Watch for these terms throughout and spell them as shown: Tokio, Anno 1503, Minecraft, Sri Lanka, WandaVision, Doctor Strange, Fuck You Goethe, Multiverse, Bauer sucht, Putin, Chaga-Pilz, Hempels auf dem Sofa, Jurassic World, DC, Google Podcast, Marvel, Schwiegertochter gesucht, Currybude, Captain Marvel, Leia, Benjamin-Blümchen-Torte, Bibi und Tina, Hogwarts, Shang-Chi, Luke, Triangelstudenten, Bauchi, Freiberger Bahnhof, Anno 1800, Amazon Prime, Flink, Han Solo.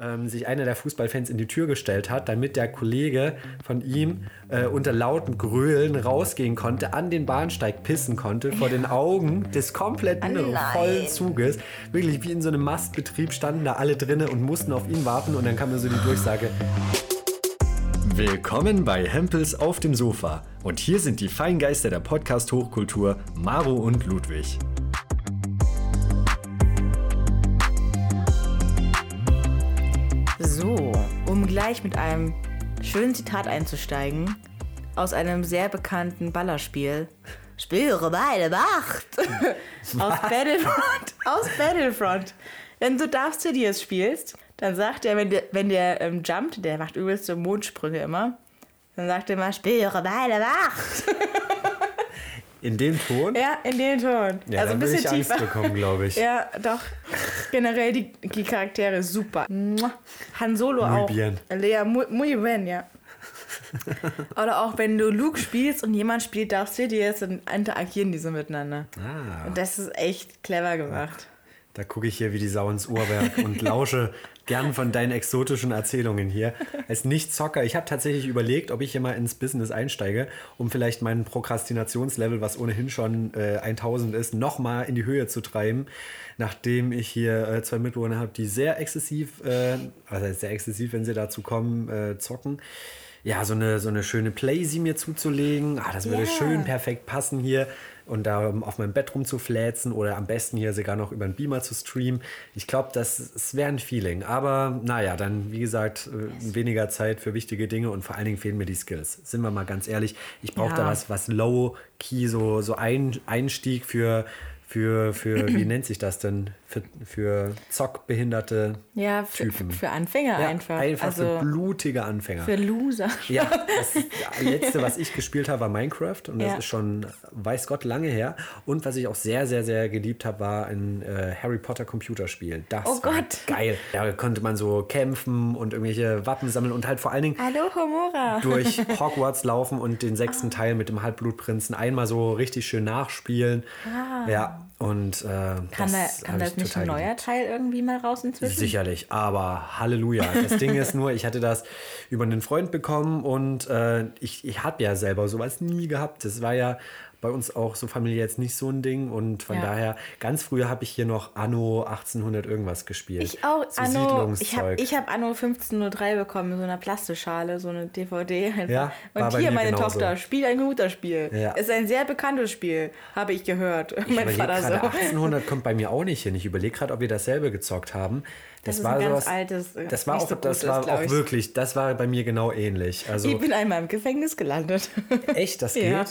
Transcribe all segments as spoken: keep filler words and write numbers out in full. ähm, sich einer der Fußballfans in die Tür gestellt hat, damit der Kollege von ihm äh, unter lauten Gröhlen rausgehen konnte, an den Bahnsteig pissen konnte, vor den Augen des kompletten vollen Zuges. Wirklich wie in so einem Mastbetrieb standen da alle drinnen und mussten auf ihn warten und dann kam mir so die Durchsage. Willkommen bei Hempels auf dem Sofa und hier sind die Feingeister der Podcast-Hochkultur Maro und Ludwig. So, um gleich mit einem schönen Zitat einzusteigen aus einem sehr bekannten Ballerspiel. Spüre meine Macht! aus Battlefront! Aus Battlefront! Wenn du Dark City es spielst, dann sagt er, wenn der, wenn der ähm, jumpt, der macht übelste Mondsprünge immer, dann sagt er immer, spüre meine Macht. In dem Ton? Ja, in dem Ton. Ja, also ein bisschen tiefer. Ich Angst bekommen, glaube ich. Ja, doch. Generell die, die Charaktere super. Han Solo muy auch. Bien. Leia, muy, muy bien, ja. Oder auch wenn du Luke spielst und jemand spielt Dark City, dann interagieren die so miteinander. Ah. Und das ist echt clever gemacht. Da gucke ich hier wie die Sau ins Uhrwerk und lausche gern von deinen exotischen Erzählungen hier. Als Nicht-Zocker, ich habe tatsächlich überlegt, ob ich hier mal ins Business einsteige, um vielleicht mein Prokrastinationslevel, was ohnehin schon äh, tausend ist, nochmal in die Höhe zu treiben, nachdem ich hier äh, zwei Mitbewohner habe, die sehr exzessiv, äh, also sehr exzessiv, wenn sie dazu kommen, äh, zocken. Ja, so eine, so eine schöne Playsee mir zuzulegen. Ah, das würde yeah. schön perfekt passen hier. Und da auf meinem Bett rumzufläzen oder am besten hier sogar noch über einen Beamer zu streamen. Ich glaube, das, das wäre ein Feeling. Aber naja, dann, wie gesagt, yes. weniger Zeit für wichtige Dinge und vor allen Dingen fehlen mir die Skills. Sind wir mal ganz ehrlich, ich brauche ja. da was, was low-key, so, so ein Einstieg für, für, für wie nennt sich das denn, für, für zockbehinderte ja, für, Typen. Für Anfänger ja, einfach. Einfach also für blutige Anfänger. Für Loser. Ja, das letzte, was ich gespielt habe, war Minecraft. Und das ja. ist schon, weiß Gott, lange her. Und was ich auch sehr, sehr, sehr geliebt habe, war ein äh, Harry Potter Computerspiel. Das oh war Gott. geil. Da konnte man so kämpfen und irgendwelche Waffen sammeln und halt vor allen Dingen Hallo, Homura. durch Hogwarts laufen und den sechsten ah. Teil mit dem Halbblutprinzen einmal so richtig schön nachspielen. Ah. Ja. Und, äh, kann das, da, kann das nicht ein neuer Teil irgendwie mal raus inzwischen? Sicherlich, aber Halleluja. Das Ding ist nur, ich hatte das über einen Freund bekommen und äh, ich, ich habe ja selber sowas nie gehabt. Das war ja bei uns auch so familiär jetzt nicht so ein Ding und von ja. daher, ganz früher habe ich hier noch Anno achtzehnhundert irgendwas gespielt. Ich auch, so Anno, ich habe hab Anno fünfzehnhundertdrei bekommen, so einer Plastischale, so eine D V D einfach. Ja, und hier meine genauso. Tochter, spielt ein Computerspiel. Ja. Ist ein sehr bekanntes Spiel, habe ich gehört. Ich mein Vater so. achtzehnhundert kommt bei mir auch nicht hin. Ich überlege gerade, ob wir dasselbe gezockt haben. Das, das war ein ganz sowas, altes, das war auch, so das ist, war auch wirklich, das war bei mir genau ähnlich. Also, ich bin einmal im Gefängnis gelandet. Echt, das geht? Ja.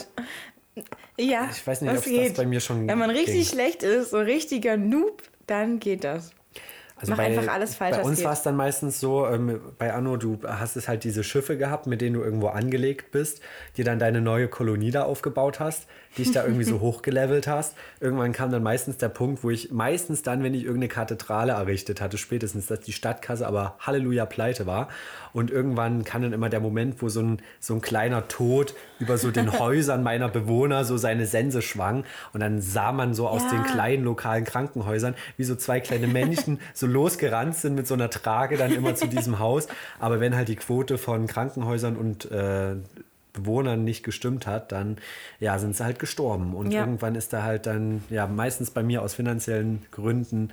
Ja, ich weiß nicht, ob das bei mir schon Wenn man richtig ging. schlecht ist, so ein richtiger Noob, dann geht das. Also Mach bei, einfach alles falsch. Bei uns war es dann meistens so, ähm, bei Anno, du hast es halt diese Schiffe gehabt, mit denen du irgendwo angelegt bist, dir dann deine neue Kolonie da aufgebaut hast, dich da irgendwie so hochgelevelt hast. Irgendwann kam dann meistens der Punkt, wo ich meistens dann, wenn ich irgendeine Kathedrale errichtet hatte, spätestens, dass die Stadtkasse aber Halleluja pleite war. Und irgendwann kam dann immer der Moment, wo so ein, so ein kleiner Tod über so den Häusern meiner Bewohner so seine Sense schwang. Und dann sah man so aus ja. den kleinen lokalen Krankenhäusern, wie so zwei kleine Männchen so losgerannt sind mit so einer Trage dann immer zu diesem Haus. Aber wenn halt die Quote von Krankenhäusern und äh, Bewohnern nicht gestimmt hat, dann ja, sind sie halt gestorben. Und ja. irgendwann ist da halt dann, ja, meistens bei mir aus finanziellen Gründen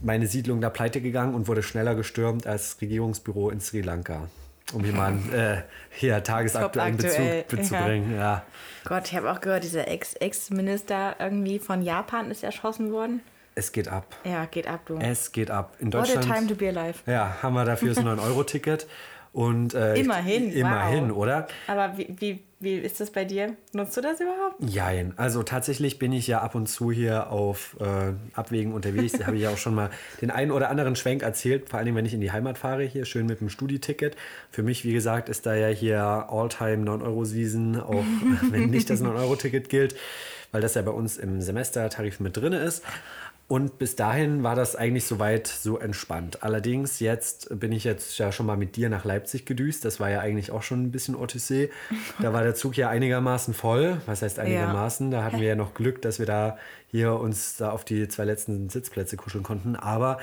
meine Siedlung da pleite gegangen und wurde schneller gestürmt als Regierungsbüro in Sri Lanka. Um hier mal einen äh, hier, tagesaktuellen Bezug, Bezug ja. zu bringen. Ja. Gott, ich habe auch gehört, dieser Ex-Ex-Minister irgendwie von Japan ist erschossen worden. Es geht ab. Ja, geht ab, du. Es geht ab. In Deutschland. What a time to be alive. Ja, haben wir dafür so ein neun Euro Ticket. Und, äh, immerhin. Ich, immerhin, wow. oder? Aber wie, wie, wie ist das bei dir? Nutzt du das überhaupt? Jein. Also tatsächlich bin ich ja ab und zu hier auf äh, Abwegen unterwegs. Da habe ich ja auch schon mal den einen oder anderen Schwenk erzählt. Vor allem, wenn ich in die Heimat fahre, hier schön mit dem Studi-Ticket. Für mich, wie gesagt, ist da ja hier All-Time neun Euro Season, auch wenn nicht das neun Euro Ticket gilt, weil das ja bei uns im Semestertarif mit drin ist. Und bis dahin war das eigentlich soweit so entspannt. Allerdings jetzt bin ich jetzt ja schon mal mit dir nach Leipzig gedüst. Das war ja eigentlich auch schon ein bisschen Odyssee. Da war der Zug ja einigermaßen voll. Was heißt einigermaßen? Ja. Da hatten wir ja noch Glück, dass wir da hier uns da auf die zwei letzten Sitzplätze kuscheln konnten. Aber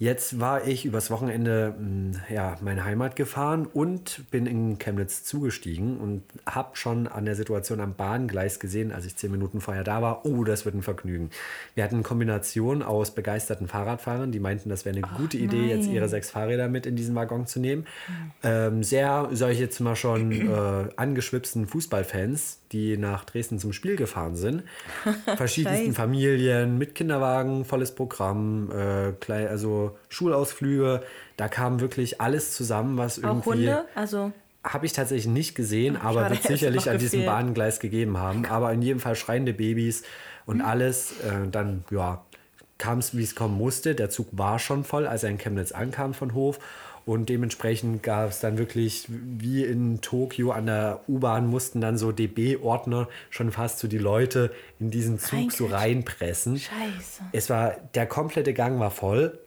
Jetzt war ich übers Wochenende ja, meine Heimat gefahren und bin in Chemnitz zugestiegen und habe schon an der Situation am Bahngleis gesehen, als ich zehn Minuten vorher da war, oh, das wird ein Vergnügen. Wir hatten eine Kombination aus begeisterten Fahrradfahrern, die meinten, das wäre eine gute Ach, Idee, jetzt ihre sechs Fahrräder mit in diesen Waggon zu nehmen. Ähm, sehr, sage ich jetzt mal schon, äh, angeschwipsten Fußballfans, die nach Dresden zum Spiel gefahren sind. Verschiedensten Familien, mit Kinderwagen, volles Programm, äh, also Schulausflüge. Da kam wirklich alles zusammen, was irgendwie... Auch Hunde? Also... Habe ich tatsächlich nicht gesehen, Ach, aber schade, wird sicherlich an diesem Bahngleis gegeben haben. Aber in jedem Fall schreiende Babys und mhm. alles. Äh, dann, ja, kam es, wie es kommen musste. Der Zug war schon voll, als er in Chemnitz ankam von Hof. Und dementsprechend gab es dann wirklich, wie in Tokio an der U-Bahn, mussten dann so D B-Ordner schon fast so die Leute in diesen Zug Eigentlich. so reinpressen. Scheiße. Es war, der komplette Gang war voll.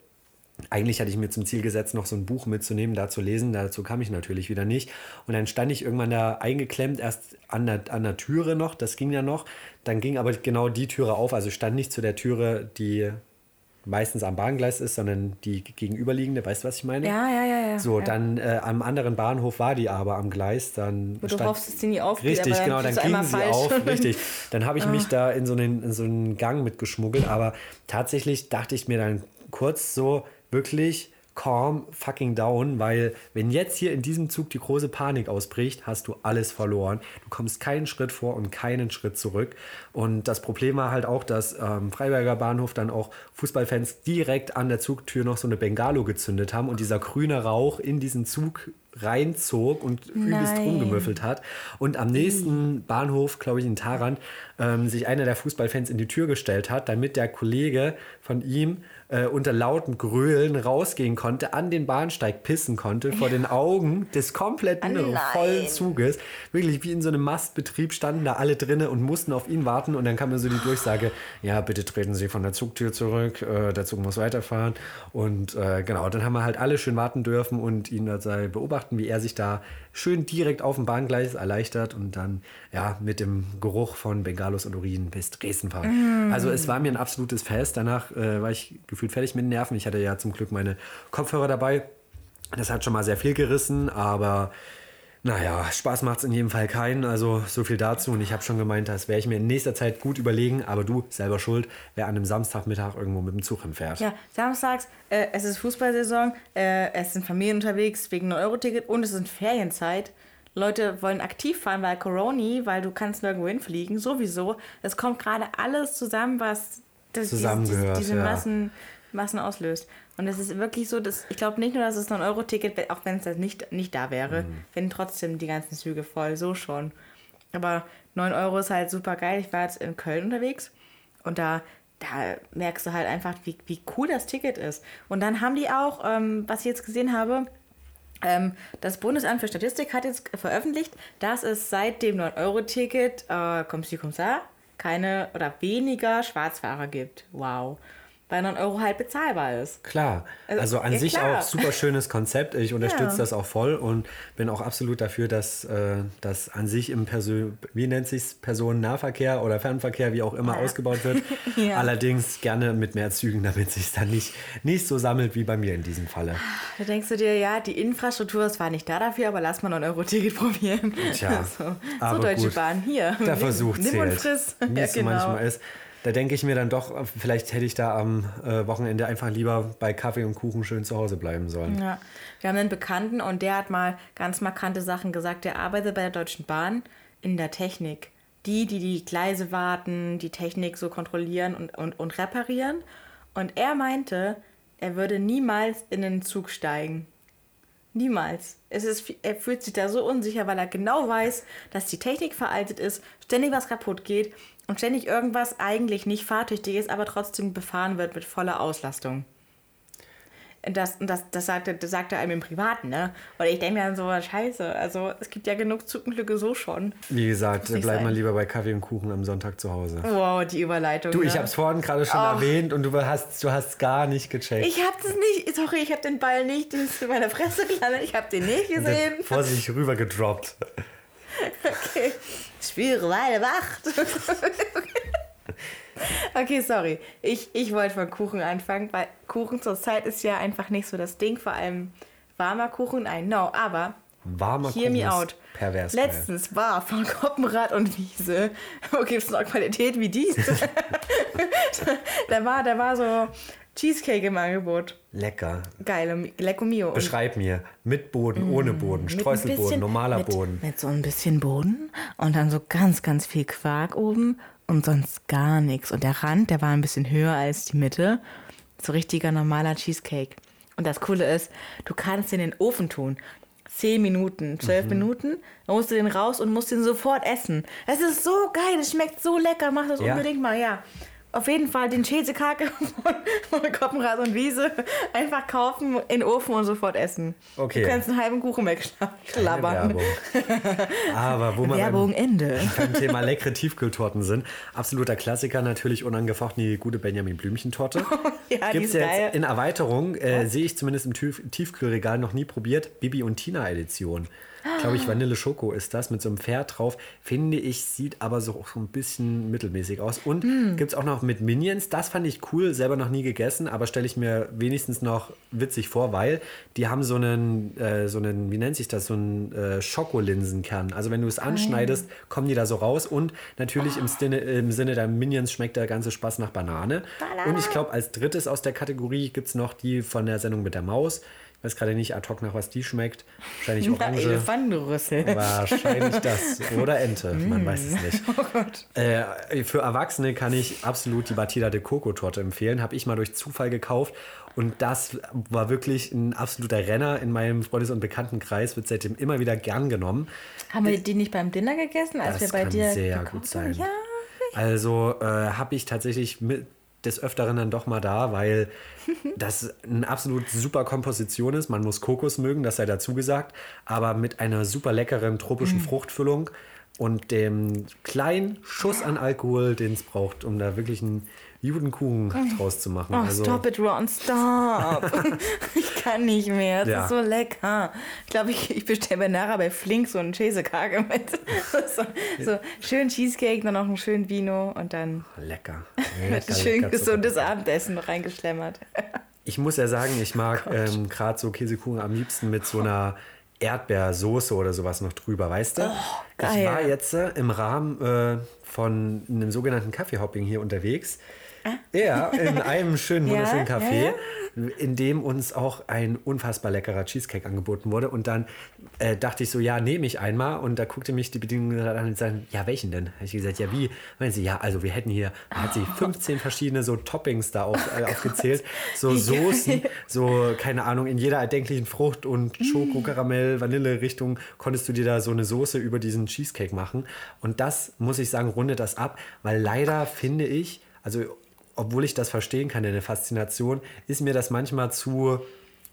Eigentlich hatte ich mir zum Ziel gesetzt, noch so ein Buch mitzunehmen, da zu lesen. Dazu kam ich natürlich wieder nicht. Und dann stand ich irgendwann da eingeklemmt, erst an der, an der Türe noch, das ging ja noch. Dann ging aber genau die Türe auf, also stand nicht zu der Türe, die... meistens am Bahngleis ist, sondern die gegenüberliegende, weißt du, was ich meine? Ja, ja, ja. ja. So, ja. dann äh, am anderen Bahnhof war die aber am Gleis, dann... Wo stand, du hoffst, dass die nie aufgeht, Richtig, aber genau, dann ging sie auf, richtig. Dann habe ich mich da in so, einen, in so einen Gang mitgeschmuggelt, aber tatsächlich dachte ich mir dann kurz so, wirklich... calm fucking down, weil wenn jetzt hier in diesem Zug die große Panik ausbricht, hast du alles verloren. Du kommst keinen Schritt vor und keinen Schritt zurück. Und das Problem war halt auch, dass ähm, Freiberger Bahnhof dann auch Fußballfans direkt an der Zugtür noch so eine Bengalo gezündet haben und dieser grüne Rauch in diesen Zug reinzog und übelst rumgemüffelt hat. Und am nächsten Bahnhof, glaube ich in Taran, ähm, sich einer der Fußballfans in die Tür gestellt hat, damit der Kollege von ihm Äh, unter lauten Gröhlen rausgehen konnte, an den Bahnsteig pissen konnte, vor ja. den Augen des kompletten oh vollen Zuges. Wirklich wie in so einem Mastbetrieb standen da alle drinne und mussten auf ihn warten. Und dann kam mir so die Durchsage, ja, bitte treten Sie von der Zugtür zurück, äh, der Zug muss weiterfahren. Und äh, genau, dann haben wir halt alle schön warten dürfen und ihn dabei beobachten, wie er sich da schön direkt auf dem Bahngleis erleichtert und dann ja mit dem Geruch von Bengalos und Urin bis Dresden fahren. Mm. Also es war mir ein absolutes Fest. Danach äh, war ich gefühlt fertig mit den Nerven. Ich hatte ja zum Glück meine Kopfhörer dabei. Das hat schon mal sehr viel gerissen, aber naja, Spaß macht es in jedem Fall keinen. Also so viel dazu. Und ich habe schon gemeint, das werde ich mir in nächster Zeit gut überlegen, aber du, selber schuld, wer an einem Samstagmittag irgendwo mit dem Zug hinfährt. Ja, samstags, äh, es ist Fußballsaison, äh, es sind Familien unterwegs wegen neun Euro Ticket und es ist Ferienzeit. Leute wollen aktiv fahren, weil Corona, weil du kannst nirgendwo hinfliegen, sowieso. Es kommt gerade alles zusammen, was das, zusammengehört, diese, diese ja. Massen, Massen auslöst. Und es ist wirklich so, dass ich glaube nicht nur, dass es ein Euro-Ticket, auch wenn es das nicht, nicht da wäre, mhm. wenn trotzdem die ganzen Züge voll, so schon. Aber neun Euro ist halt super geil. Ich war jetzt in Köln unterwegs und da, da merkst du halt einfach, wie, wie cool das Ticket ist. Und dann haben die auch, ähm, was ich jetzt gesehen habe, ähm, das Bundesamt für Statistik hat jetzt veröffentlicht, dass es seit dem neun Euro Ticket, äh, komm sie, komm sa, keine oder weniger Schwarzfahrer gibt. Wow. Weil neun Euro halt bezahlbar ist. Klar. Also, also an ja, sich klar. auch super schönes Konzept. Ich unterstütze ja. das auch voll und bin auch absolut dafür, dass äh, das an sich im Persön- wie nennt sich's? Personennahverkehr oder Fernverkehr, wie auch immer, ja. ausgebaut wird. ja. Allerdings gerne mit mehr Zügen, damit es sich dann nicht, nicht so sammelt wie bei mir in diesem Falle. Da denkst du dir, ja, die Infrastruktur ist zwar nicht da dafür, aber lass mal neun Euro Ticket probieren. Tja, so, aber so Deutsche gut. Bahn, hier. Der Versuch zählt. Nimm und friss. Wie ja, es genau. manchmal ist. Da denke ich mir dann doch, vielleicht hätte ich da am äh, Wochenende einfach lieber bei Kaffee und Kuchen schön zu Hause bleiben sollen. Ja, wir haben einen Bekannten und der hat mal ganz markante Sachen gesagt. Der arbeitet bei der Deutschen Bahn in der Technik. Die, die die Gleise warten, die Technik so kontrollieren und, und, und reparieren. Und er meinte, er würde niemals in den Zug steigen. Niemals. Es ist, er fühlt sich da so unsicher, weil er genau weiß, dass die Technik veraltet ist, ständig was kaputt geht und ständig irgendwas eigentlich nicht fahrtüchtig ist, aber trotzdem befahren wird mit voller Auslastung. Das, das, das, sagt, das sagt er einem im Privaten, ne? Und ich denke mir dann so, scheiße, also es gibt ja genug Zugunglücke so schon. Wie gesagt, bleib mal lieber bei Kaffee und Kuchen am Sonntag zu Hause. Wow, die Überleitung. Du, ich ne? hab's vorhin gerade schon Och. erwähnt und du hast du hast gar nicht gecheckt. Ich hab das nicht, sorry, ich hab den Ball nicht, das ist in meiner Fresse gelandet, ich hab den nicht gesehen. Vorsichtig rüber gedroppt. Okay, ich spüre meine Wacht. Okay, sorry. Ich, ich wollte von Kuchen anfangen, weil Kuchen zur Zeit ist ja einfach nicht so das Ding, vor allem warmer Kuchen, I know, aber warmer hear Kuchen me out. Pervers letztens geil. War von Koppenrath und Wiese, wo gibt es noch Qualität wie diese? da, da, war, da war so Cheesecake im Angebot. Lecker. Geil, lecko mio. Beschreib mir, mit Boden, mmh, ohne Boden, Streuselboden, bisschen, normaler mit, Boden. Mit so ein bisschen Boden und dann so ganz, ganz viel Quark oben und sonst gar nichts. Und der Rand, der war ein bisschen höher als die Mitte. So richtiger, normaler Cheesecake. Und das Coole ist, du kannst den in den Ofen tun. Zehn Minuten, zwölf mhm. Minuten, dann musst du den raus und musst den sofort essen. Es ist so geil, es schmeckt so lecker, mach das ja. unbedingt mal, ja. Auf jeden Fall den Käsekake von, von Koppenrath und Wiese einfach kaufen, in den Ofen und sofort essen. Okay. Du kannst einen halben Kuchen wegschlabbern. Aber wo man Werbung beim, Ende. beim Thema leckere Tiefkühltorten sind, absoluter Klassiker, natürlich unangefochten die gute Benjamin-Blümchen-Torte. Ja, gibt's die ist ja geil. Jetzt in Erweiterung, äh, sehe ich zumindest im Tief- Tiefkühlregal noch nie probiert, Bibi und Tina Edition. Glaube ich, Vanille Schoko ist das, mit so einem Pferd drauf. Finde ich, sieht aber so, so ein bisschen mittelmäßig aus. Und mm. gibt es auch noch mit Minions. Das fand ich cool, selber noch nie gegessen, aber stelle ich mir wenigstens noch witzig vor, weil die haben so einen, äh, so einen wie nennt sich das, so einen äh, Schokolinsenkern. Also wenn du es anschneidest, Nein. kommen die da so raus. Und natürlich oh. im, Sinne, im Sinne der Minions schmeckt der ganze Spaß nach Banane. Banane. Und ich glaube, als drittes aus der Kategorie gibt es noch die von der Sendung mit der Maus. Ich weiß gerade nicht ad hoc, nach was die schmeckt. Wahrscheinlich Orange. Elefantenrüssel. Wahrscheinlich das. Oder Ente. Man weiß es nicht. Oh Gott. Äh, für Erwachsene kann ich absolut die Batida de Coco-Torte empfehlen. Habe ich mal durch Zufall gekauft. Und das war wirklich ein absoluter Renner in meinem Freundes- und Bekanntenkreis. Wird seitdem immer wieder gern genommen. Haben wir die nicht beim Dinner gegessen, als das wir bei dir Das kann sehr gut sein. Ja. Also äh, habe ich tatsächlich mit... des Öfteren dann doch mal da, weil das eine absolut super Komposition ist. Man muss Kokos mögen, das sei dazu gesagt, aber mit einer super leckeren tropischen mm. Fruchtfüllung und dem kleinen Schuss an Alkohol, den es braucht, um da wirklich einen Judenkuchen draus zu machen. Oh, also, stop it, Ron, stop! Ich kann nicht mehr, das ja. ist so lecker. Ich glaube, ich, ich bestelle mir nachher bei Flink so einen Käsekake mit. so, so schön Cheesecake, dann noch einen schönen Vino und dann lecker. Mit ein schön gesundes so Abendessen reingeschlemmert. Ich muss ja sagen, ich mag oh ähm, gerade so Käsekuchen am liebsten mit so einer Erdbeersoße oder sowas noch drüber, weißt du? Oh, ich war jetzt äh, im Rahmen äh, von einem sogenannten Kaffeehopping hier unterwegs. Ah. Ja, in einem schönen, wunderschönen ja, Café, ja. in dem uns auch ein unfassbar leckerer Cheesecake angeboten wurde. Und dann äh, dachte ich so, ja, nehme ich einmal. Und da guckte mich die Bedienung an und sagte, ja, welchen denn? Habe ich gesagt, ja, wie? Meinen sie, ja, also wir hätten hier, da hat sie fünfzehn verschiedene so Toppings da auf, äh, aufgezählt. So Soßen, so, keine Ahnung, in jeder erdenklichen Frucht und Schoko, mm. Karamell, Vanille Richtung konntest du dir da so eine Soße über diesen Cheesecake machen. Und das, muss ich sagen, rundet das ab. Weil leider finde ich, also obwohl ich das verstehen kann, denn eine Faszination, ist mir das manchmal zu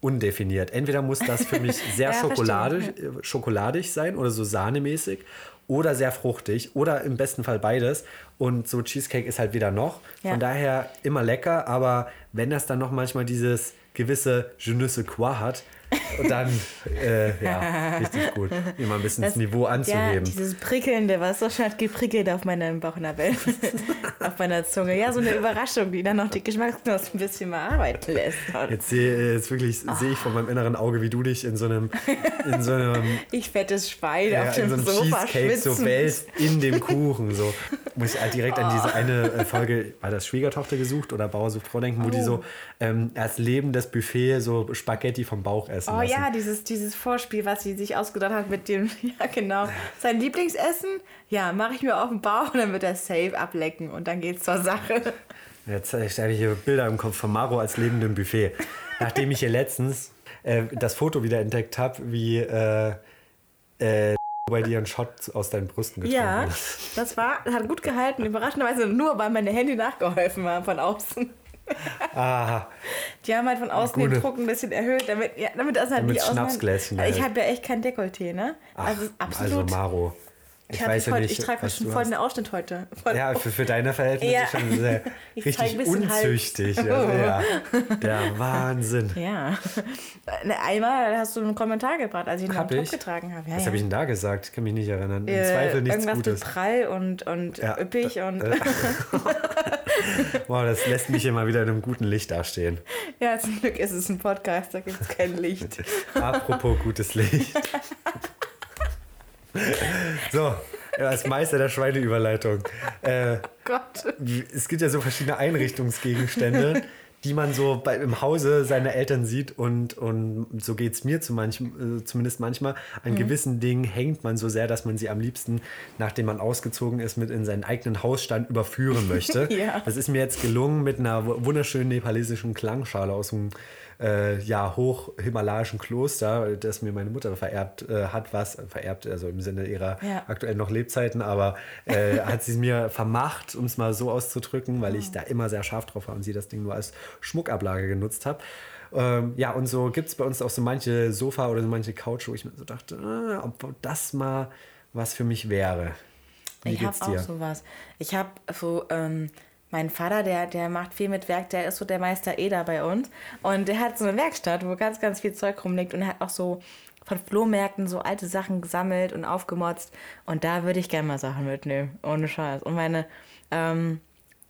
undefiniert. Entweder muss das für mich sehr ja, schokoladisch, schokoladig sein oder so sahnemäßig oder sehr fruchtig oder im besten Fall beides. Und so Cheesecake ist halt weder noch. Ja. Von daher immer lecker, aber wenn das dann noch manchmal dieses gewisse Je ne sais quoi hat, und dann, äh, ja, richtig gut, immer ein bisschen das, das Niveau anzuheben. Ja, dieses Prickelnde, was so schön geprickelt auf meinem Bauchnabel, auf meiner Zunge. Ja, so eine Überraschung, die dann noch die Geschmacksknospen ein bisschen mal arbeiten lässt. Jetzt sehe jetzt wirklich oh. sehe ich vor meinem inneren Auge, wie du dich in so einem, in so einem ich fettes Schwein ja, auf dem so Sofa Cheesecake schwitzen. So wälzt in dem Kuchen. So. Muss ich halt direkt oh. an diese eine Folge, war das Schwiegertochter gesucht oder Bauer sucht Frau denken, wo oh. die so ähm, als lebendes Buffet so Spaghetti vom Bauch essen. Oh lassen. Ja, dieses, dieses Vorspiel, was sie sich ausgedacht hat mit dem, ja genau, sein Lieblingsessen, ja, mache ich mir auf den Bauch und dann wird er safe ablecken und dann geht's zur Sache. Jetzt stelle ich hier Bilder im Kopf von Maro als lebendem Buffet. Nachdem ich hier letztens äh, das Foto wieder entdeckt habe, wie äh, äh, bei dir einen Shot aus deinen Brüsten getrunken ja, hat. Ja, das war, hat gut gehalten, überraschenderweise nur, weil meine Handy nachgeholfen haben von außen. Aha. Die haben halt von außen Gute. Den Druck ein bisschen erhöht, damit, ja, damit das halt damit nicht Schnapsgläschen. Ich habe ja echt kein Dekolleté, ne? Ach, also absolut. Also Maro. Ich, ich, weiß ja voll, nicht, ich trage was schon voll einen Ausschnitt heute. Voll ja, für, für deine Verhältnisse ja. schon sehr ich richtig unzüchtig. Also, ja. Der Wahnsinn. Ja. Einmal hast du einen Kommentar gebracht, als ich einen Top getragen habe. Ja, was ja. habe ich denn da gesagt? Ich kann mich nicht erinnern. Im äh, Zweifel nichts irgendwas Gutes. Irgendwas mit prall und, und ja, üppig. Da, und äh, Wow, das lässt mich immer wieder in einem guten Licht dastehen. Ja, zum Glück ist es ein Podcast, da gibt es kein Licht. Apropos gutes Licht. So, als Meister der Schweineüberleitung. Äh, oh Gott. Es gibt ja so verschiedene Einrichtungsgegenstände, die man so bei, im Hause seiner Eltern sieht und, und so geht es mir zu manchem, äh, zumindest manchmal. An mhm. gewissen Dingen hängt man so sehr, dass man sie am liebsten, nachdem man ausgezogen ist, mit in seinen eigenen Hausstand überführen möchte. Ja. Das ist mir jetzt gelungen mit einer wunderschönen nepalesischen Klangschale aus dem äh, ja, hochhimalayischen Kloster, das mir meine Mutter vererbt äh, hat, was vererbt, also im Sinne ihrer ja. aktuell noch Lebzeiten, aber äh, hat sie es mir vermacht, um es mal so auszudrücken, weil mhm. ich da immer sehr scharf drauf war und sie das Ding nur als Schmuckablage genutzt habe. Ähm, ja, und so gibt es bei uns auch so manche Sofa oder so manche Couch, wo ich mir so dachte, äh, ob das mal was für mich wäre. Wie ich geht's hab dir? Auch sowas. Ich habe so, ähm, mein Vater, der, der macht viel mit Werk, der ist so der Meister Eder bei uns. Und der hat so eine Werkstatt, wo ganz, ganz viel Zeug rumliegt und er hat auch so von Flohmärkten so alte Sachen gesammelt und aufgemotzt. Und da würde ich gerne mal Sachen mitnehmen. Ohne Scheiß. Und meine, ähm,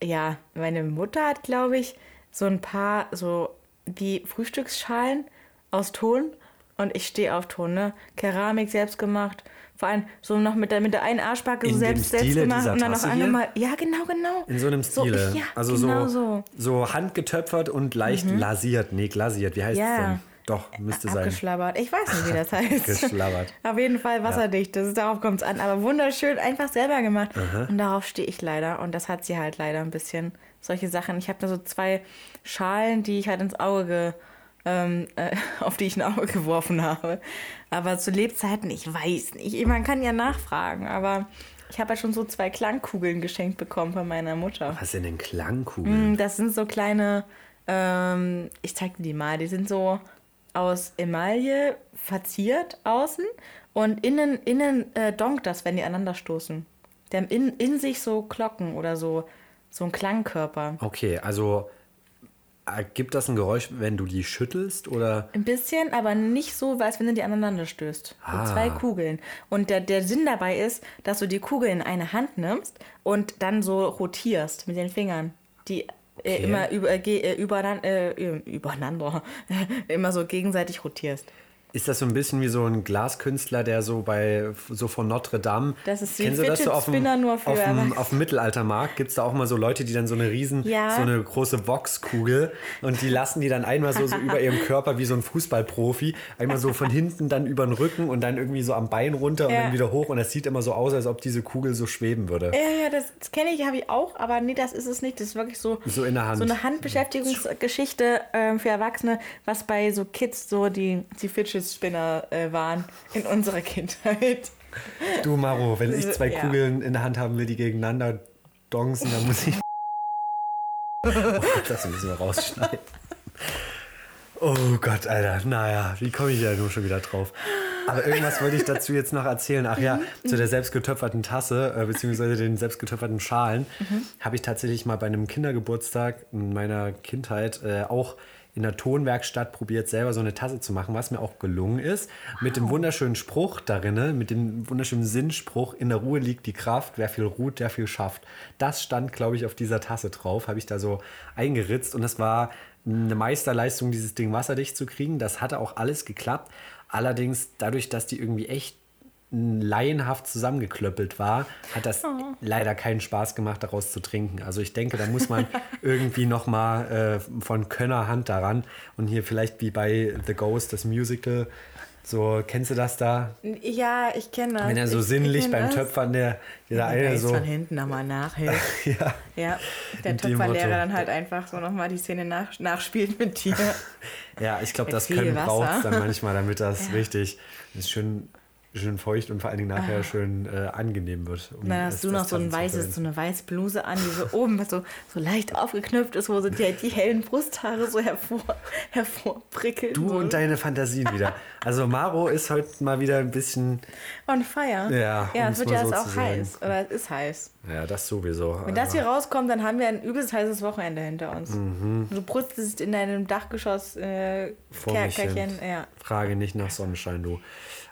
ja, meine Mutter hat, glaube ich, so ein paar, so wie Frühstücksschalen aus Ton. Und ich stehe auf Ton, ne? Keramik selbst gemacht. Vor allem so noch mit der, mit der einen Arschbacke so selbst, selbst gemacht und dann noch angemalt. Ja, genau, genau. In so einem Stile. So, ja, also genau so, so. so handgetöpfert und leicht mhm. lasiert. Nee, glasiert, wie heißt es ja. denn? Doch, müsste sein. Abgeschlabbert. Ich weiß nicht, wie das heißt. Geschlabbert. Auf jeden Fall wasserdicht, das ist, darauf kommt es an. Aber wunderschön, einfach selber gemacht. Aha. Und darauf stehe ich leider. Und das hat sie halt leider ein bisschen. Solche Sachen. Ich habe da so zwei Schalen, die ich halt ins Auge, ge, ähm, äh, auf die ich ein Auge geworfen habe. Aber zu Lebzeiten, ich weiß nicht. Man kann ja nachfragen, aber ich habe ja halt schon so zwei Klangkugeln geschenkt bekommen von meiner Mutter. Was sind denn Klangkugeln? Mm, das sind so kleine, ähm, ich zeig dir die mal, die sind so aus Emaille verziert außen und innen, innen äh, donkt das, wenn die aneinander stoßen. Die haben in, in sich so Glocken oder so. So ein Klangkörper. Okay, also gibt das ein Geräusch, wenn du die schüttelst oder? Ein bisschen, aber nicht so, als wenn du die aneinander stößt. Ah. So zwei Kugeln. Und der, der Sinn dabei ist, dass du die Kugel in eine Hand nimmst und dann so rotierst mit den Fingern. Die okay. äh, immer über, äh, übereinander, äh, übereinander immer so gegenseitig rotierst. Ist das so ein bisschen wie so ein Glaskünstler, der so bei so von Notre Dame... Das ist wie Fidget Spinner nur für... Auf dem, auf dem Mittelaltermarkt gibt es da auch mal so Leute, die dann so eine riesen, ja. so eine große Voxkugel und die lassen die dann einmal so, so über ihrem Körper wie so ein Fußballprofi, einmal so von hinten dann über den Rücken und dann irgendwie so am Bein runter und ja. dann wieder hoch und das sieht immer so aus, als ob diese Kugel so schweben würde. Ja, ja, das, das kenne ich, habe ich auch, aber nee, das ist es nicht. Das ist wirklich so, so, in der Hand. So eine Handbeschäftigungsgeschichte äh, für Erwachsene, was bei so Kids so die, die Fidget Spinner äh, waren in unserer Kindheit. Du Maro, wenn ich zwei ja. Kugeln in der Hand haben will, die gegeneinander dongsen, dann muss ich... Oh Gott, das müssen wir rausschneiden. Oh Gott, Alter, naja, wie komme ich da nur schon wieder drauf? Aber irgendwas wollte ich dazu jetzt noch erzählen. Ach ja, mhm. zu der selbstgetöpferten Tasse, äh, beziehungsweise den selbstgetöpferten Schalen, mhm. habe ich tatsächlich mal bei einem Kindergeburtstag in meiner Kindheit äh, auch in der Tonwerkstatt probiert, selber so eine Tasse zu machen, was mir auch gelungen ist. Wow. Mit dem wunderschönen Spruch darin, mit dem wunderschönen Sinnspruch, in der Ruhe liegt die Kraft, wer viel ruht, der viel schafft. Das stand, glaube ich, auf dieser Tasse drauf, habe ich da so eingeritzt und das war eine Meisterleistung, dieses Ding wasserdicht zu kriegen. Das hatte auch alles geklappt. Allerdings dadurch, dass die irgendwie echt laienhaft zusammengeklöppelt war, hat das oh. leider keinen Spaß gemacht, daraus zu trinken. Also ich denke, da muss man irgendwie nochmal äh, von Könnerhand daran und hier vielleicht wie bei The Ghost, das Musical, so, kennst du das da? Ja, ich kenne das. Wenn er so ich, sinnlich ich beim das. Töpfern, der, der ja, eine so... von hinten nochmal nachhilft. ja. ja, der Töpferlehrer dann halt einfach so nochmal die Szene nach, nachspielt mit dir. ja, ich glaube, das Können braucht es dann manchmal, damit das ja. richtig das ist schön... schön feucht und vor allen Dingen nachher ah. schön äh, angenehm wird. Um dann hast du noch so, ein weißes, so eine weiße Bluse an, die so oben so, so leicht aufgeknöpft ist, wo so die, die hellen Brusthaare so hervor, hervorprickeln. Du so. Und deine Fantasien wieder. Also Maro ist heute mal wieder ein bisschen... On fire. Ja, ja es wird ja jetzt so auch heiß. Oder es ist heiß. Ja, das sowieso. Wenn das hier rauskommt, dann haben wir ein übelst heißes Wochenende hinter uns. Mhm. Du brustest in deinem Dachgeschoss äh, Kerkerchen. Ja. Frage nicht nach Sonnenschein, du.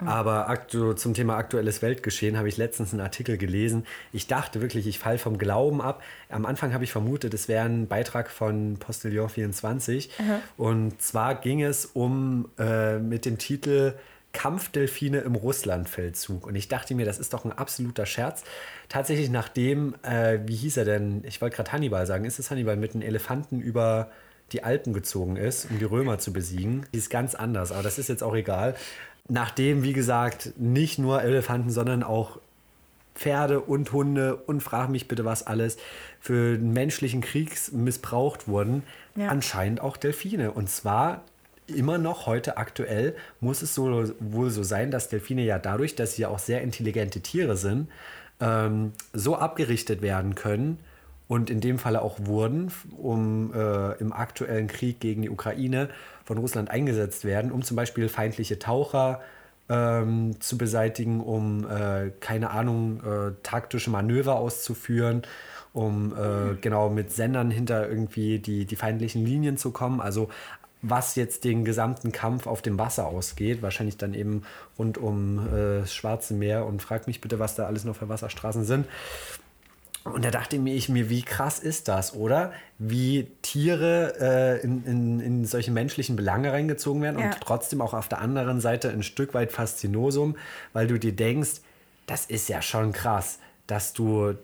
Mhm. Aber aktuell so zum Thema aktuelles Weltgeschehen habe ich letztens einen Artikel gelesen. Ich dachte wirklich, ich falle vom Glauben ab. Am Anfang habe ich vermutet, es wäre ein Beitrag von Postillon vierundzwanzig. Aha. Und zwar ging es um äh, mit dem Titel Kampfdelfine im Russlandfeldzug. Und ich dachte mir, das ist doch ein absoluter Scherz. Tatsächlich nachdem, äh, wie hieß er denn? Ich wollte gerade Hannibal sagen. Ist es Hannibal mit einem Elefanten über die Alpen gezogen ist, um die Römer zu besiegen? Die ist ganz anders, aber das ist jetzt auch egal. Nachdem, wie gesagt, nicht nur Elefanten, sondern auch Pferde und Hunde und frag mich bitte was alles für den menschlichen Krieg missbraucht wurden, ja. Anscheinend auch Delfine. Und zwar immer noch heute aktuell muss es so, wohl so sein, dass Delfine ja dadurch, dass sie ja auch sehr intelligente Tiere sind, ähm, so abgerichtet werden können, und in dem Falle auch wurden, um äh, im aktuellen Krieg gegen die Ukraine von Russland eingesetzt werden, um zum Beispiel feindliche Taucher ähm, zu beseitigen, um, äh, keine Ahnung, äh, taktische Manöver auszuführen, um äh, genau mit Sendern hinter irgendwie die, die feindlichen Linien zu kommen. Also was jetzt den gesamten Kampf auf dem Wasser ausgeht, wahrscheinlich dann eben rund um äh, das Schwarze Meer, und frag mich bitte, was da alles noch für Wasserstraßen sind. Und da dachte ich mir, wie krass ist das, oder? Wie Tiere äh, in, in, in solche menschlichen Belange reingezogen werden, ja. Und trotzdem auch auf der anderen Seite ein Stück weit Faszinosum, weil du dir denkst, das ist ja schon krass, dass du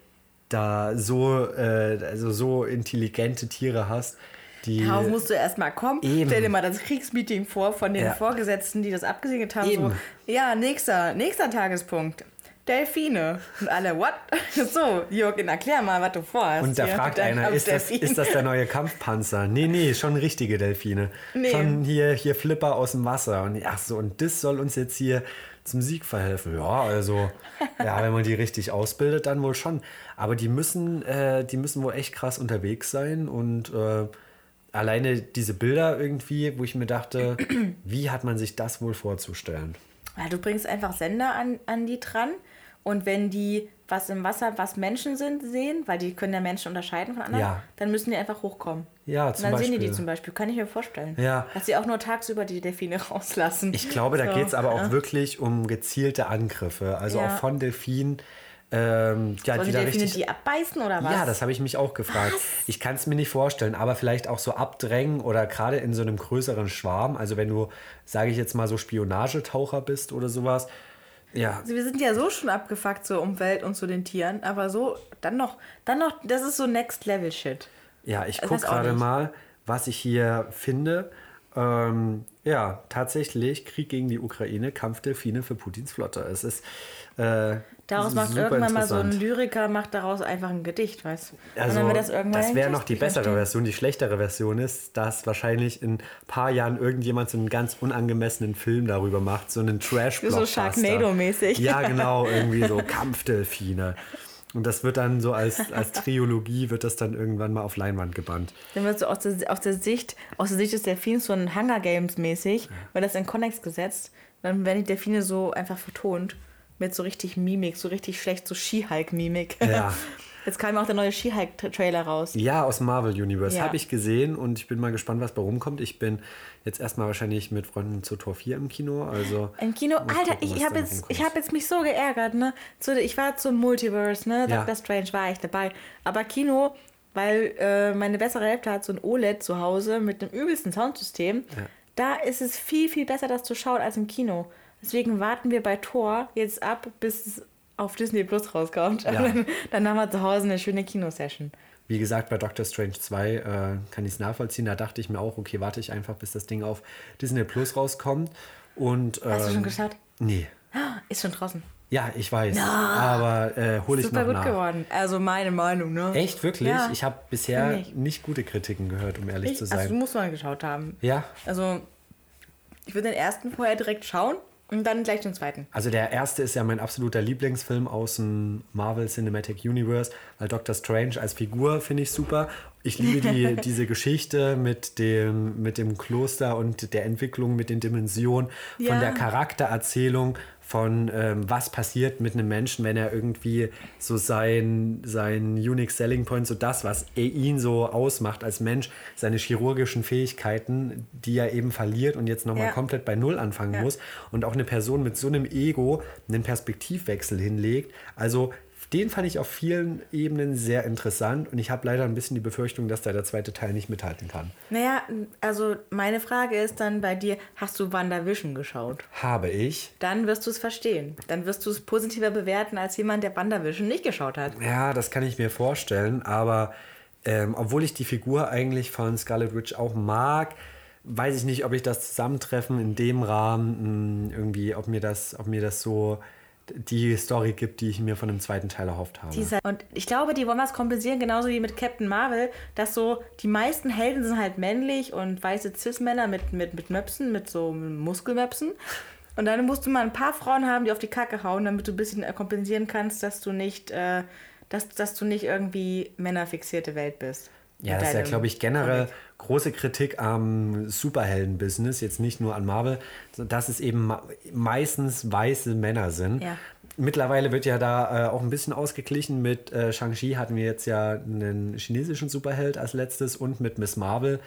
da so, äh, also so intelligente Tiere hast. Die Darauf musst du erstmal kommen. Eben. Stell dir mal das Kriegsmeeting vor von den ja. Vorgesetzten, die das abgesegnet haben. So, ja, nächster, nächster Tagespunkt. Delfine. Und alle, what? So, Jürgen, erklär mal, was du vorhast. Und da hier fragt einer, ist das, ist das der neue Kampfpanzer? Nee, nee, schon richtige Delfine. Nee. Schon hier, hier Flipper aus dem Wasser. Und ach so, und das soll uns jetzt hier zum Sieg verhelfen. Ja, also, ja, wenn man die richtig ausbildet, dann wohl schon. Aber die müssen, äh, die müssen wohl echt krass unterwegs sein. Und äh, alleine diese Bilder irgendwie, wo ich mir dachte, wie hat man sich das wohl vorzustellen? Ja, du bringst einfach Sender an, an die dran, und wenn die was im Wasser, was Menschen sind, sehen, weil die können ja Menschen unterscheiden von anderen, ja. Dann müssen die einfach hochkommen. Ja, zum und dann Beispiel. Sehen die die zum Beispiel, kann ich mir vorstellen. Ja. Dass sie auch nur tagsüber die Delfine rauslassen. Ich glaube, so. Da geht es aber auch wirklich um gezielte Angriffe, also ja. Auch von Delfinen. Ähm, ja, Sollen die, die Delfine richtig, die abbeißen oder was? Ja, das habe ich mich auch gefragt. Was? Ich kann es mir nicht vorstellen, aber vielleicht auch so abdrängen oder gerade in so einem größeren Schwarm. Also wenn du, sage ich jetzt mal, so Spionagetaucher bist oder sowas. Ja. Also wir sind ja so schon abgefuckt zur Umwelt und zu den Tieren, aber so, dann noch, dann noch, das ist so Next-Level-Shit. Ja, ich gucke gerade mal, was ich hier finde. Ähm, ja, tatsächlich, Krieg gegen die Ukraine, Kampfdelfine für Putins Flotte. Es ist äh, Daraus macht irgendwann mal so ein Lyriker, macht daraus einfach ein Gedicht, weißt du? Also, und dann das das wäre noch die bessere Version. Die schlechtere Version ist, dass wahrscheinlich in ein paar Jahren irgendjemand so einen ganz unangemessenen Film darüber macht, so einen Trash-Blockbuster. So Sharknado-mäßig. Ja, genau, irgendwie so Kampfdelfine. Und das wird dann so als, als Trilogie wird das dann irgendwann mal auf Leinwand gebannt. Dann wird so aus der, aus der Sicht, aus der Sicht des Delfins so ein Hunger Games mäßig, wird das in Kontext gesetzt. Dann werden die Delfine so einfach vertont mit so richtig Mimik, so richtig schlecht, so She-Hulk-Mimik. Ja. Jetzt kam auch der neue She-Hulk-Trailer raus. Ja, aus dem Marvel-Universe. Ja. Habe ich gesehen und ich bin mal gespannt, was bei rumkommt. Ich bin jetzt erstmal wahrscheinlich mit Freunden zu Tor vier im Kino. Also im Kino? Alter, gucken, ich habe jetzt, hab jetzt mich so geärgert. Ne? Zu, ich war zum Multiverse, ne? Ja. Doctor Strange war ich dabei. Aber Kino, weil äh, meine bessere Hälfte hat so ein O L E D zu Hause mit einem übelsten Soundsystem. Ja. Da ist es viel, viel besser, das zu schauen, als im Kino. Deswegen warten wir bei Tor jetzt ab, bis es auf Disney Plus rauskommt. Ja. Dann, dann haben wir zu Hause eine schöne Kino-Session. Wie gesagt, bei Doctor Strange zwei äh, kann ich es nachvollziehen. Da dachte ich mir auch, okay, warte ich einfach, bis das Ding auf Disney Plus rauskommt. Und, ähm, hast du schon geschaut? Nee. Ist schon draußen. Ja, ich weiß. No. Aber äh, hole ich noch nach. Super gut geworden. Also meine Meinung, ne? Echt, wirklich? Ja. Ich habe bisher ich. nicht gute Kritiken gehört, um ehrlich ich, zu sein. Also du musst mal geschaut haben. Ja. Also ich würde den ersten vorher direkt schauen. Und dann gleich den zweiten. Also der erste ist ja mein absoluter Lieblingsfilm aus dem Marvel Cinematic Universe, weil Doctor Strange als Figur finde ich super. Ich liebe die, diese Geschichte mit dem, mit dem Kloster und der Entwicklung mit den Dimensionen, ja. von der Charaktererzählung, von ähm, was passiert mit einem Menschen, wenn er irgendwie so sein, sein Unique Selling Point, so das, was ihn so ausmacht als Mensch, seine chirurgischen Fähigkeiten, die er eben verliert und jetzt nochmal ja. komplett bei Null anfangen ja. muss, und auch eine Person mit so einem Ego einen Perspektivwechsel hinlegt. Also den fand ich auf vielen Ebenen sehr interessant, und ich habe leider ein bisschen die Befürchtung, dass da der zweite Teil nicht mithalten kann. Naja, also meine Frage ist dann bei dir, hast du WandaVision geschaut? Habe ich. Dann wirst du es verstehen. Dann wirst du es positiver bewerten als jemand, der WandaVision nicht geschaut hat. Ja, das kann ich mir vorstellen, aber ähm, obwohl ich die Figur eigentlich von Scarlet Witch auch mag, weiß ich nicht, ob ich das Zusammentreffen in dem Rahmen mh, irgendwie, ob mir das, ob mir das so... die Story gibt, die ich mir von dem zweiten Teil erhofft habe. Und ich glaube, die wollen was kompensieren, genauso wie mit Captain Marvel, dass so die meisten Helden sind halt männlich und weiße Cis-Männer mit, mit, mit Möpsen, mit so Muskelmöpsen. Und dann musst du mal ein paar Frauen haben, die auf die Kacke hauen, damit du ein bisschen kompensieren kannst, dass du nicht, äh, dass, dass du nicht irgendwie männerfixierte Welt bist. Ja, das ist ja, glaube ich, generell große Kritik am Superhelden-Business, jetzt nicht nur an Marvel, dass es eben meistens weiße Männer sind. Ja. Mittlerweile wird ja da äh, auch ein bisschen ausgeglichen. Mit äh, Shang-Chi hatten wir jetzt ja einen chinesischen Superheld als letztes und mit Miss Marvel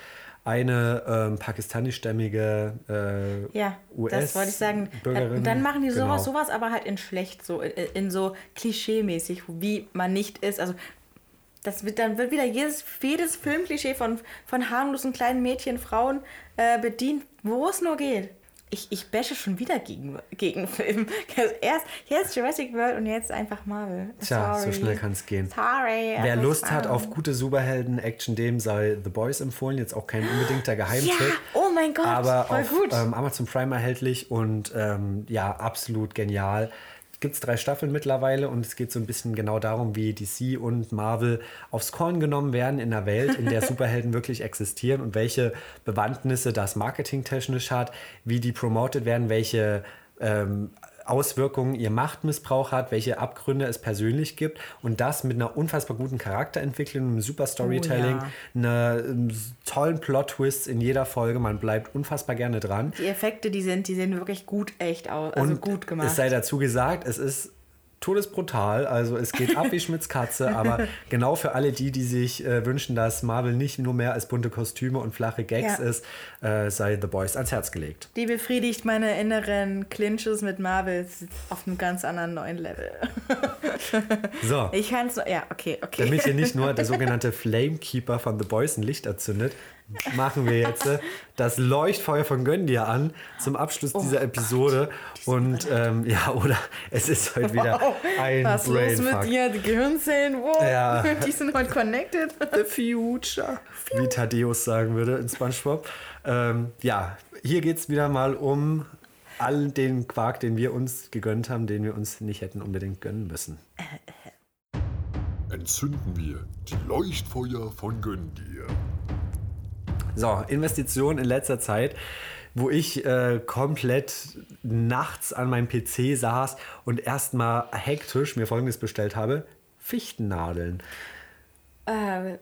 eine äh, pakistanischstämmige äh, ja, U S-Bürgerin. Das wollte ich sagen. Dann, dann machen die sowas, genau. sowas, aber halt in schlecht, so in, in so klischee-mäßig, wie man nicht ist. Also Das wird, dann wird wieder jedes, jedes Filmklischee von, von harmlosen kleinen Mädchen, Frauen äh, bedient, wo es nur geht. Ich, ich bashe schon wieder gegen, gegen Film. Erst jetzt Jurassic World und jetzt einfach Marvel. Tja, so schnell kann es gehen. Sorry. Wer Lust hat auf gute Superhelden-Action, dem sei The Boys empfohlen. Jetzt auch kein unbedingter Geheimtipp. Ja, oh mein Gott, aber voll auf, gut. Aber ähm, auf Amazon Prime erhältlich und ähm, ja, absolut genial. Gibt es drei Staffeln mittlerweile, und es geht so ein bisschen genau darum, wie D C und Marvel aufs Korn genommen werden in einer Welt, in der Superhelden wirklich existieren, und welche Bewandtnisse das marketingtechnisch hat, wie die promoted werden, welche ähm, Auswirkungen ihr Machtmissbrauch hat, welche Abgründe es persönlich gibt, und das mit einer unfassbar guten Charakterentwicklung, einem super Storytelling, oh, ja. einer tollen Plot-Twists in jeder Folge. Man bleibt unfassbar gerne dran. Die Effekte, die sind, die sehen wirklich gut echt aus, also und gut gemacht. Es sei dazu gesagt, es ist todesbrutal, also es geht ab wie Schmitz Katze, aber genau für alle die, die sich äh, wünschen, dass Marvel nicht nur mehr als bunte Kostüme und flache Gags ja. ist, äh, sei The Boys ans Herz gelegt. Die befriedigt meine inneren Clinches mit Marvel auf einem ganz anderen neuen Level. So. Ich kann's, ja, okay, okay. Damit hier nicht nur der sogenannte Flamekeeper von The Boys ein Licht erzündet, machen wir jetzt äh, das Leuchtfeuer von Gönn dir an zum Abschluss oh dieser Episode. Gott, und ähm, ja, oder es ist heute wow. wieder ein Was Brainfuck. Los mit dir? Die Gehirnzellen, wow, ja. die sind heute connected. The future, wie Thaddeus sagen würde in SpongeBob. Ähm, ja, hier geht es wieder mal um all den Quark, den wir uns gegönnt haben, den wir uns nicht hätten unbedingt gönnen müssen. Entzünden wir die Leuchtfeuer von Gönn dir. So, Investitionen in letzter Zeit, wo ich äh, komplett nachts an meinem P C saß und erstmal hektisch mir Folgendes bestellt habe: Fichtennadeln. Äh,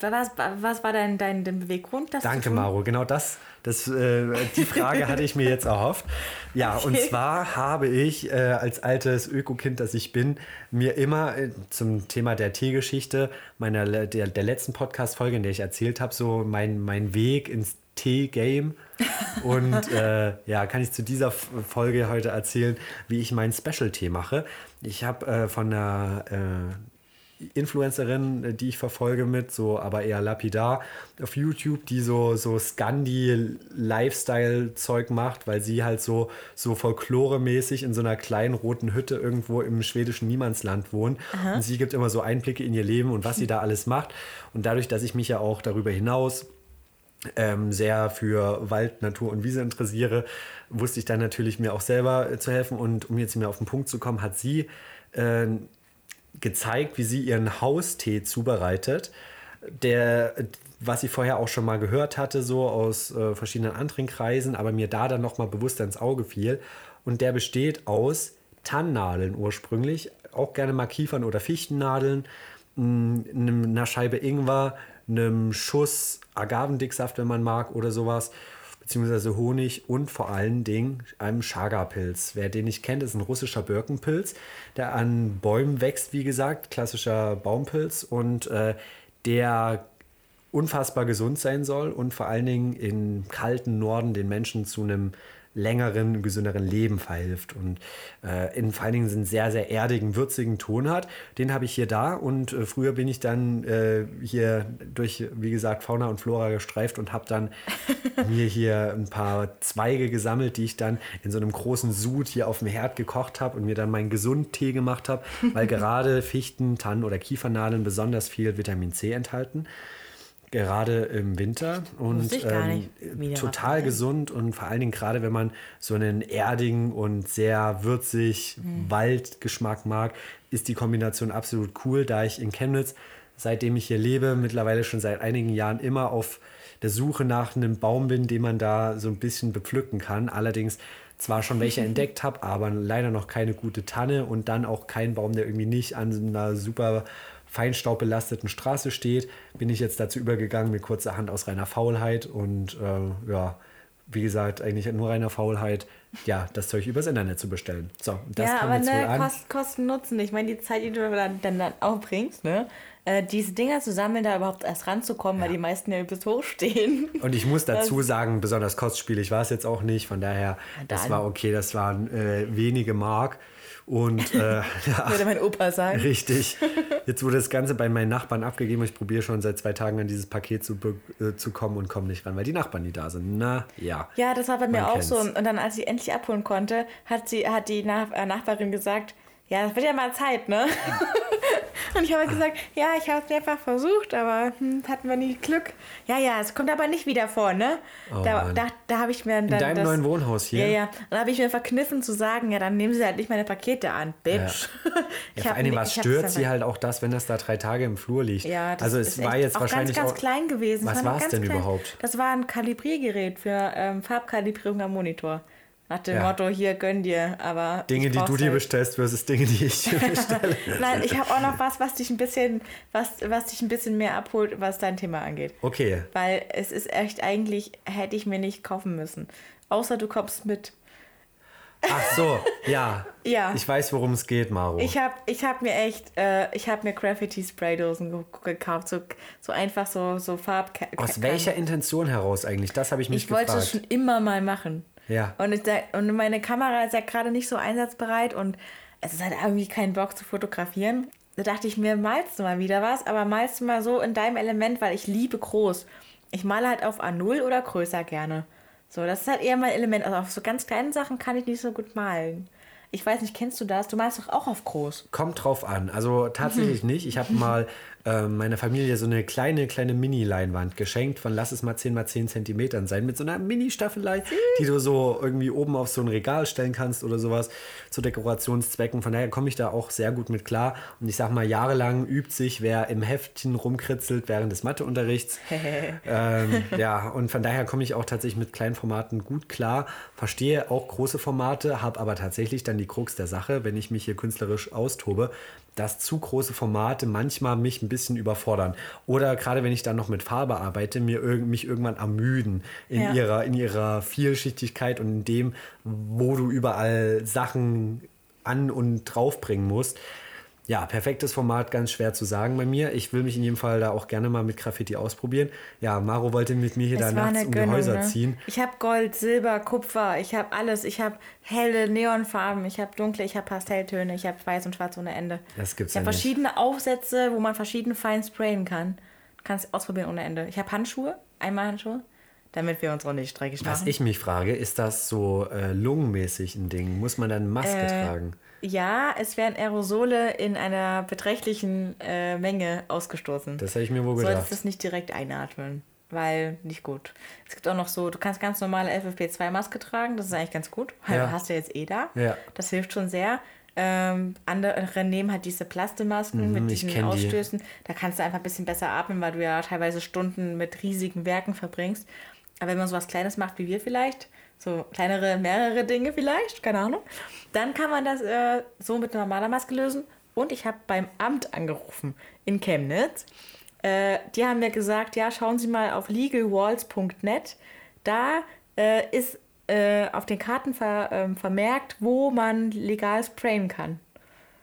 was, was war dein, dein, dein Beweggrund? Das Danke, Maro. Genau das, das äh, die Frage hatte ich mir jetzt erhofft. Ja, okay. Und zwar habe ich äh, als altes Öko-Kind, das ich bin, mir immer äh, zum Thema der Teegeschichte, meiner, der, der letzten Podcast-Folge, in der ich erzählt habe, so mein, mein Weg ins Tee-Game. Und äh, ja, kann ich zu dieser Folge heute erzählen, wie ich meinen Special-Tee mache. Ich habe äh, von einer... Äh, Influencerin, die ich verfolge mit, so aber eher lapidar auf YouTube, die so, so Scandi-Lifestyle-Zeug macht, weil sie halt so, so folkloremäßig in so einer kleinen roten Hütte irgendwo im schwedischen Niemandsland wohnt. Aha. Und sie gibt immer so Einblicke in ihr Leben und was sie da alles macht. Und dadurch, dass ich mich ja auch darüber hinaus ähm, sehr für Wald, Natur und Wiese interessiere, wusste ich dann natürlich, mir auch selber äh, zu helfen. Und um jetzt mehr auf den Punkt zu kommen, hat sie äh, gezeigt, wie sie ihren Haustee zubereitet, der, was ich vorher auch schon mal gehört hatte, so aus äh, verschiedenen anderen Kreisen, aber mir da dann nochmal bewusst ins Auge fiel. Und der besteht aus Tannennadeln ursprünglich, auch gerne mal Kiefern- oder Fichtennadeln, mh, einer Scheibe Ingwer, einem Schuss Agavendicksaft, wenn man mag, oder sowas, beziehungsweise Honig und vor allen Dingen einem Chaga-Pilz. Wer den nicht kennt, ist ein russischer Birkenpilz, der an Bäumen wächst, wie gesagt, klassischer Baumpilz, und äh, der unfassbar gesund sein soll und vor allen Dingen im kalten Norden den Menschen zu einem längeren, gesünderen Leben verhilft und äh, in vor allen Dingen einen sehr, sehr erdigen, würzigen Ton hat. Den habe ich hier da und äh, früher bin ich dann äh, hier durch, wie gesagt, Fauna und Flora gestreift und habe dann mir hier ein paar Zweige gesammelt, die ich dann in so einem großen Sud hier auf dem Herd gekocht habe und mir dann meinen Gesundtee gemacht habe, weil gerade Fichten, Tannen oder Kiefernadeln besonders viel Vitamin C enthalten. Gerade im Winter und ähm, total machen, gesund und vor allen Dingen gerade, wenn man so einen erdigen und sehr würzig mhm. Waldgeschmack mag, ist die Kombination absolut cool, da ich in Chemnitz, seitdem ich hier lebe, mittlerweile schon seit einigen Jahren immer auf der Suche nach einem Baum bin, den man da so ein bisschen bepflücken kann. Allerdings zwar schon welche mhm. entdeckt habe, aber leider noch keine gute Tanne und dann auch kein Baum, der irgendwie nicht an so einer super feinstaubbelasteten Straße steht, bin ich jetzt dazu übergegangen, mit kurzer Hand aus reiner Faulheit und äh, ja, wie gesagt, eigentlich nur reiner Faulheit, ja, das Zeug übers Internet zu bestellen. So, das ja, kam aber jetzt ne, wohl an. Kost, Kosten nutzen. Ich meine, die Zeit, die du dann, dann, dann aufbringst, ne? Äh, diese Dinger zu sammeln, da überhaupt erst ranzukommen, ja. Weil die meisten ja übelst hochstehen. Und ich muss dazu das sagen, besonders kostspielig war es jetzt auch nicht, von daher, das war okay, das waren äh, wenige Mark. Und, äh, ja, würde mein Opa sagen. Richtig. Jetzt wurde das Ganze bei meinen Nachbarn abgegeben. Ich probiere schon seit zwei Tagen an dieses Paket zu, äh, zu kommen und komme nicht ran, weil die Nachbarn nie da sind. Na ja. Ja, das war bei mir auch so. Und dann, als ich endlich abholen konnte, hat, sie, hat die Nach- äh, Nachbarin gesagt, ja, das wird ja mal Zeit, ne? Und ich habe gesagt, ja, ich habe es einfach versucht, aber hm, hatten wir nie Glück. Ja, ja, es kommt aber nicht wieder vor, ne? Oh, da da, da habe ich mir dann in deinem das, neuen Wohnhaus hier? Ja, ja. Und da habe ich mir verkniffen zu sagen, ja, dann nehmen sie halt nicht meine Pakete an, Bitch. Ja. Ja, vor allem, was stört sie halt auch das, wenn das da drei Tage im Flur liegt? Ja, das also es ist war jetzt auch wahrscheinlich ganz, ganz klein gewesen. Was war es denn klein. Überhaupt? Das war ein Kalibriergerät für ähm, Farbkalibrierung am Monitor. Nach dem ja. Motto, hier, gönn dir, aber... Dinge, die du dir halt bestellst versus Dinge, die ich dir bestelle. Nein, ich habe auch noch was, was dich ein bisschen, was, was dich ein bisschen mehr abholt, was dein Thema angeht. Okay. Weil es ist echt eigentlich, hätte ich mir nicht kaufen müssen. Außer du kommst mit. Ach so, ja. Ja. Ich weiß, worum es geht, Maro. Ich habe ich hab mir echt, äh, ich habe mir Graffiti-Spraydosen ge- gekauft, so, so einfach so, so Farb... Aus welcher Intention heraus eigentlich? Das habe ich mich gefragt. Ich wollte es schon immer mal machen. Ja. Und, ich, und meine Kamera ist ja gerade nicht so einsatzbereit und es ist halt irgendwie kein Bock zu fotografieren. Da dachte ich mir, malst du mal wieder was, aber malst du mal so in deinem Element, weil ich liebe groß. Ich male halt auf A null oder größer gerne. So, das ist halt eher mein Element. Also auf so ganz kleinen Sachen kann ich nicht so gut malen. Ich weiß nicht, kennst du das? Du malst doch auch auf groß. Kommt drauf an. Also tatsächlich mhm. nicht. Ich habe mal äh, meiner Familie so eine kleine, kleine Mini-Leinwand geschenkt von lass es mal zehn mal zehn Zentimetern sein mit so einer Mini-Staffelei, die du so irgendwie oben auf so ein Regal stellen kannst oder sowas zu Dekorationszwecken. Von daher komme ich da auch sehr gut mit klar. Und ich sag mal, jahrelang übt sich, wer im Heftchen rumkritzelt während des Matheunterrichts. ähm, ja, und von daher komme ich auch tatsächlich mit kleinen Formaten gut klar. Verstehe auch große Formate, habe aber tatsächlich dann die Die Krux der Sache, wenn ich mich hier künstlerisch austobe, dass zu große Formate manchmal mich ein bisschen überfordern. Oder gerade wenn ich dann noch mit Farbe arbeite, mir irg- mich irgendwann ermüden in, ja. ihrer, in ihrer Vielschichtigkeit und in dem, wo du überall Sachen an- und draufbringen musst. Ja, perfektes Format, ganz schwer zu sagen bei mir. Ich will mich in jedem Fall da auch gerne mal mit Graffiti ausprobieren. Ja, Maro wollte mit mir hier da nachts um die Häuser ziehen. Ich habe Gold, Silber, Kupfer, ich habe alles, ich habe helle Neonfarben, ich habe dunkle, ich habe Pastelltöne, ich habe weiß und schwarz ohne Ende. Das gibt's ja nicht. Ich habe verschiedene Aufsätze, wo man verschieden fein sprayen kann. Du kannst ausprobieren ohne Ende. Ich habe Handschuhe, einmal Handschuhe, damit wir uns auch nicht dreckig machen. Was ich mich frage, ist das so äh, lungenmäßig ein Ding? Muss man dann Maske äh, tragen? Ja, es werden Aerosole in einer beträchtlichen äh, Menge ausgestoßen. Das hätte ich mir wohl gedacht. Du solltest das nicht direkt einatmen, weil nicht gut. Es gibt auch noch so, du kannst ganz normale F F P zwei Maske tragen, das ist eigentlich ganz gut, weil ja. hast du jetzt eh da. Ja. Das hilft schon sehr. Ähm, andere nehmen halt diese Plastemasken mhm, mit diesen Ausstößen. Die. Da kannst du einfach ein bisschen besser atmen, weil du ja teilweise Stunden mit riesigen Werken verbringst. Aber wenn man sowas Kleines macht wie wir vielleicht, so kleinere, mehrere Dinge vielleicht, keine Ahnung, dann kann man das äh, so mit normaler Maske lösen. Und ich habe beim Amt angerufen in Chemnitz Äh, die haben mir gesagt, ja, schauen Sie mal auf legalwalls punkt net. Da äh, ist äh, auf den Karten ver, äh, vermerkt, wo man legal sprayen kann.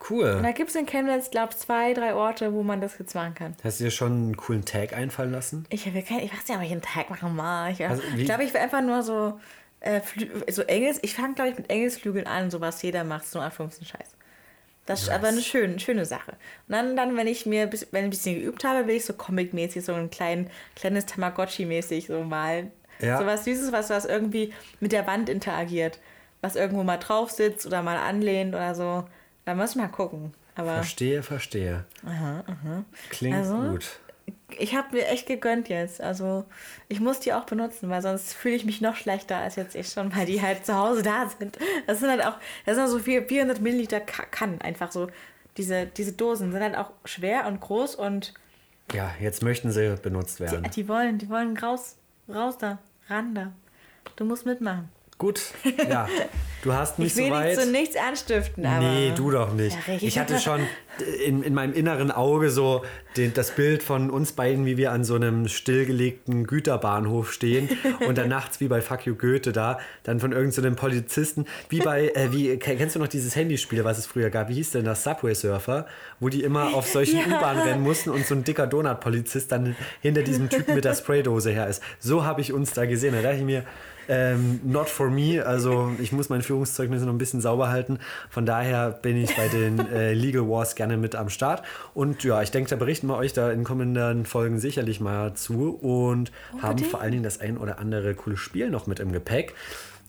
Cool. Und da gibt es in Chemnitz, glaube ich, zwei, drei Orte, wo man das jetzt machen kann. Hast du dir schon einen coolen Tag einfallen lassen? Ich, ich weiß nicht, ob ich einen Tag machen mag. Ich also, glaube, ich will einfach nur so, äh, Flü- so Engels. Ich fange, glaube ich, mit Engelsflügeln an, sowas jeder macht, so einen fünfzehn Scheiß. Das ist nice. Aber eine schöne, schöne Sache. Und dann, dann wenn ich mir wenn ich ein bisschen geübt habe, will ich so comic-mäßig, so ein klein, kleines Tamagotchi-mäßig so malen. Ja. So was Süßes, was, was irgendwie mit der Wand interagiert. Was irgendwo mal drauf sitzt oder mal anlehnt oder so. Da muss ich mal gucken. Aber verstehe, verstehe. Aha, aha. Klingt also, gut. Ich habe mir echt gegönnt jetzt. Also ich muss die auch benutzen, weil sonst fühle ich mich noch schlechter als jetzt ich schon, weil die halt zu Hause da sind. Das sind halt auch, das sind halt so vierhundert Milliliter Kann einfach so. Diese, diese Dosen sind halt auch schwer und groß und... Ja, jetzt möchten sie benutzt werden. Die, die wollen, die wollen raus, raus da, ran da. Du musst mitmachen. Gut, ja, du hast mich soweit... Ich will dich zu nichts anstiften, aber... Nee, du doch nicht. Ja, ich hatte schon in, in meinem inneren Auge so den, das Bild von uns beiden, wie wir an so einem stillgelegten Güterbahnhof stehen und dann nachts wie bei Fuck You Goethe da, dann von irgend so einem Polizisten, wie bei, äh, wie kennst du noch dieses Handyspiel, was es früher gab? Wie hieß denn das? Subway Surfer, wo die immer auf solchen ja. U-Bahnen rennen mussten und so ein dicker Donut-Polizist dann hinter diesem Typen mit der Spraydose her ist. So habe ich uns da gesehen. Da dachte ich mir... Ähm, not for me, also ich muss mein Führungszeugnis noch ein bisschen sauber halten. Von daher bin ich bei den äh, Legal Wars gerne mit am Start. Und ja, ich denke, da berichten wir euch da in kommenden Folgen sicherlich mal zu und oh, haben vor allen Dingen das ein oder andere coole Spiel noch mit im Gepäck.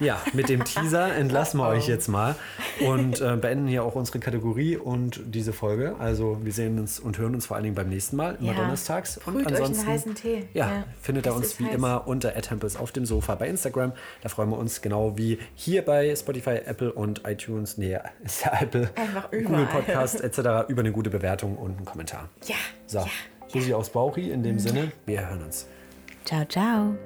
Ja, mit dem Teaser entlassen wir euch jetzt mal und äh, beenden hier auch unsere Kategorie und diese Folge. Also wir sehen uns und hören uns vor allen Dingen beim nächsten Mal, immer ja. donnerstags. Und prüft ansonsten euch einen heißen Tee. Ja, ja. Findet ihr uns wie heiß. Immer unter Hempels auf dem Sofa bei Instagram. Da freuen wir uns genau wie hier bei Spotify, Apple und iTunes. Nee, ist ja Apple, Google Podcast et cetera über eine gute Bewertung und einen Kommentar. Ja. So, Bussi ja. Aus Bauchi in dem Sinne. Wir hören uns. Ciao, ciao.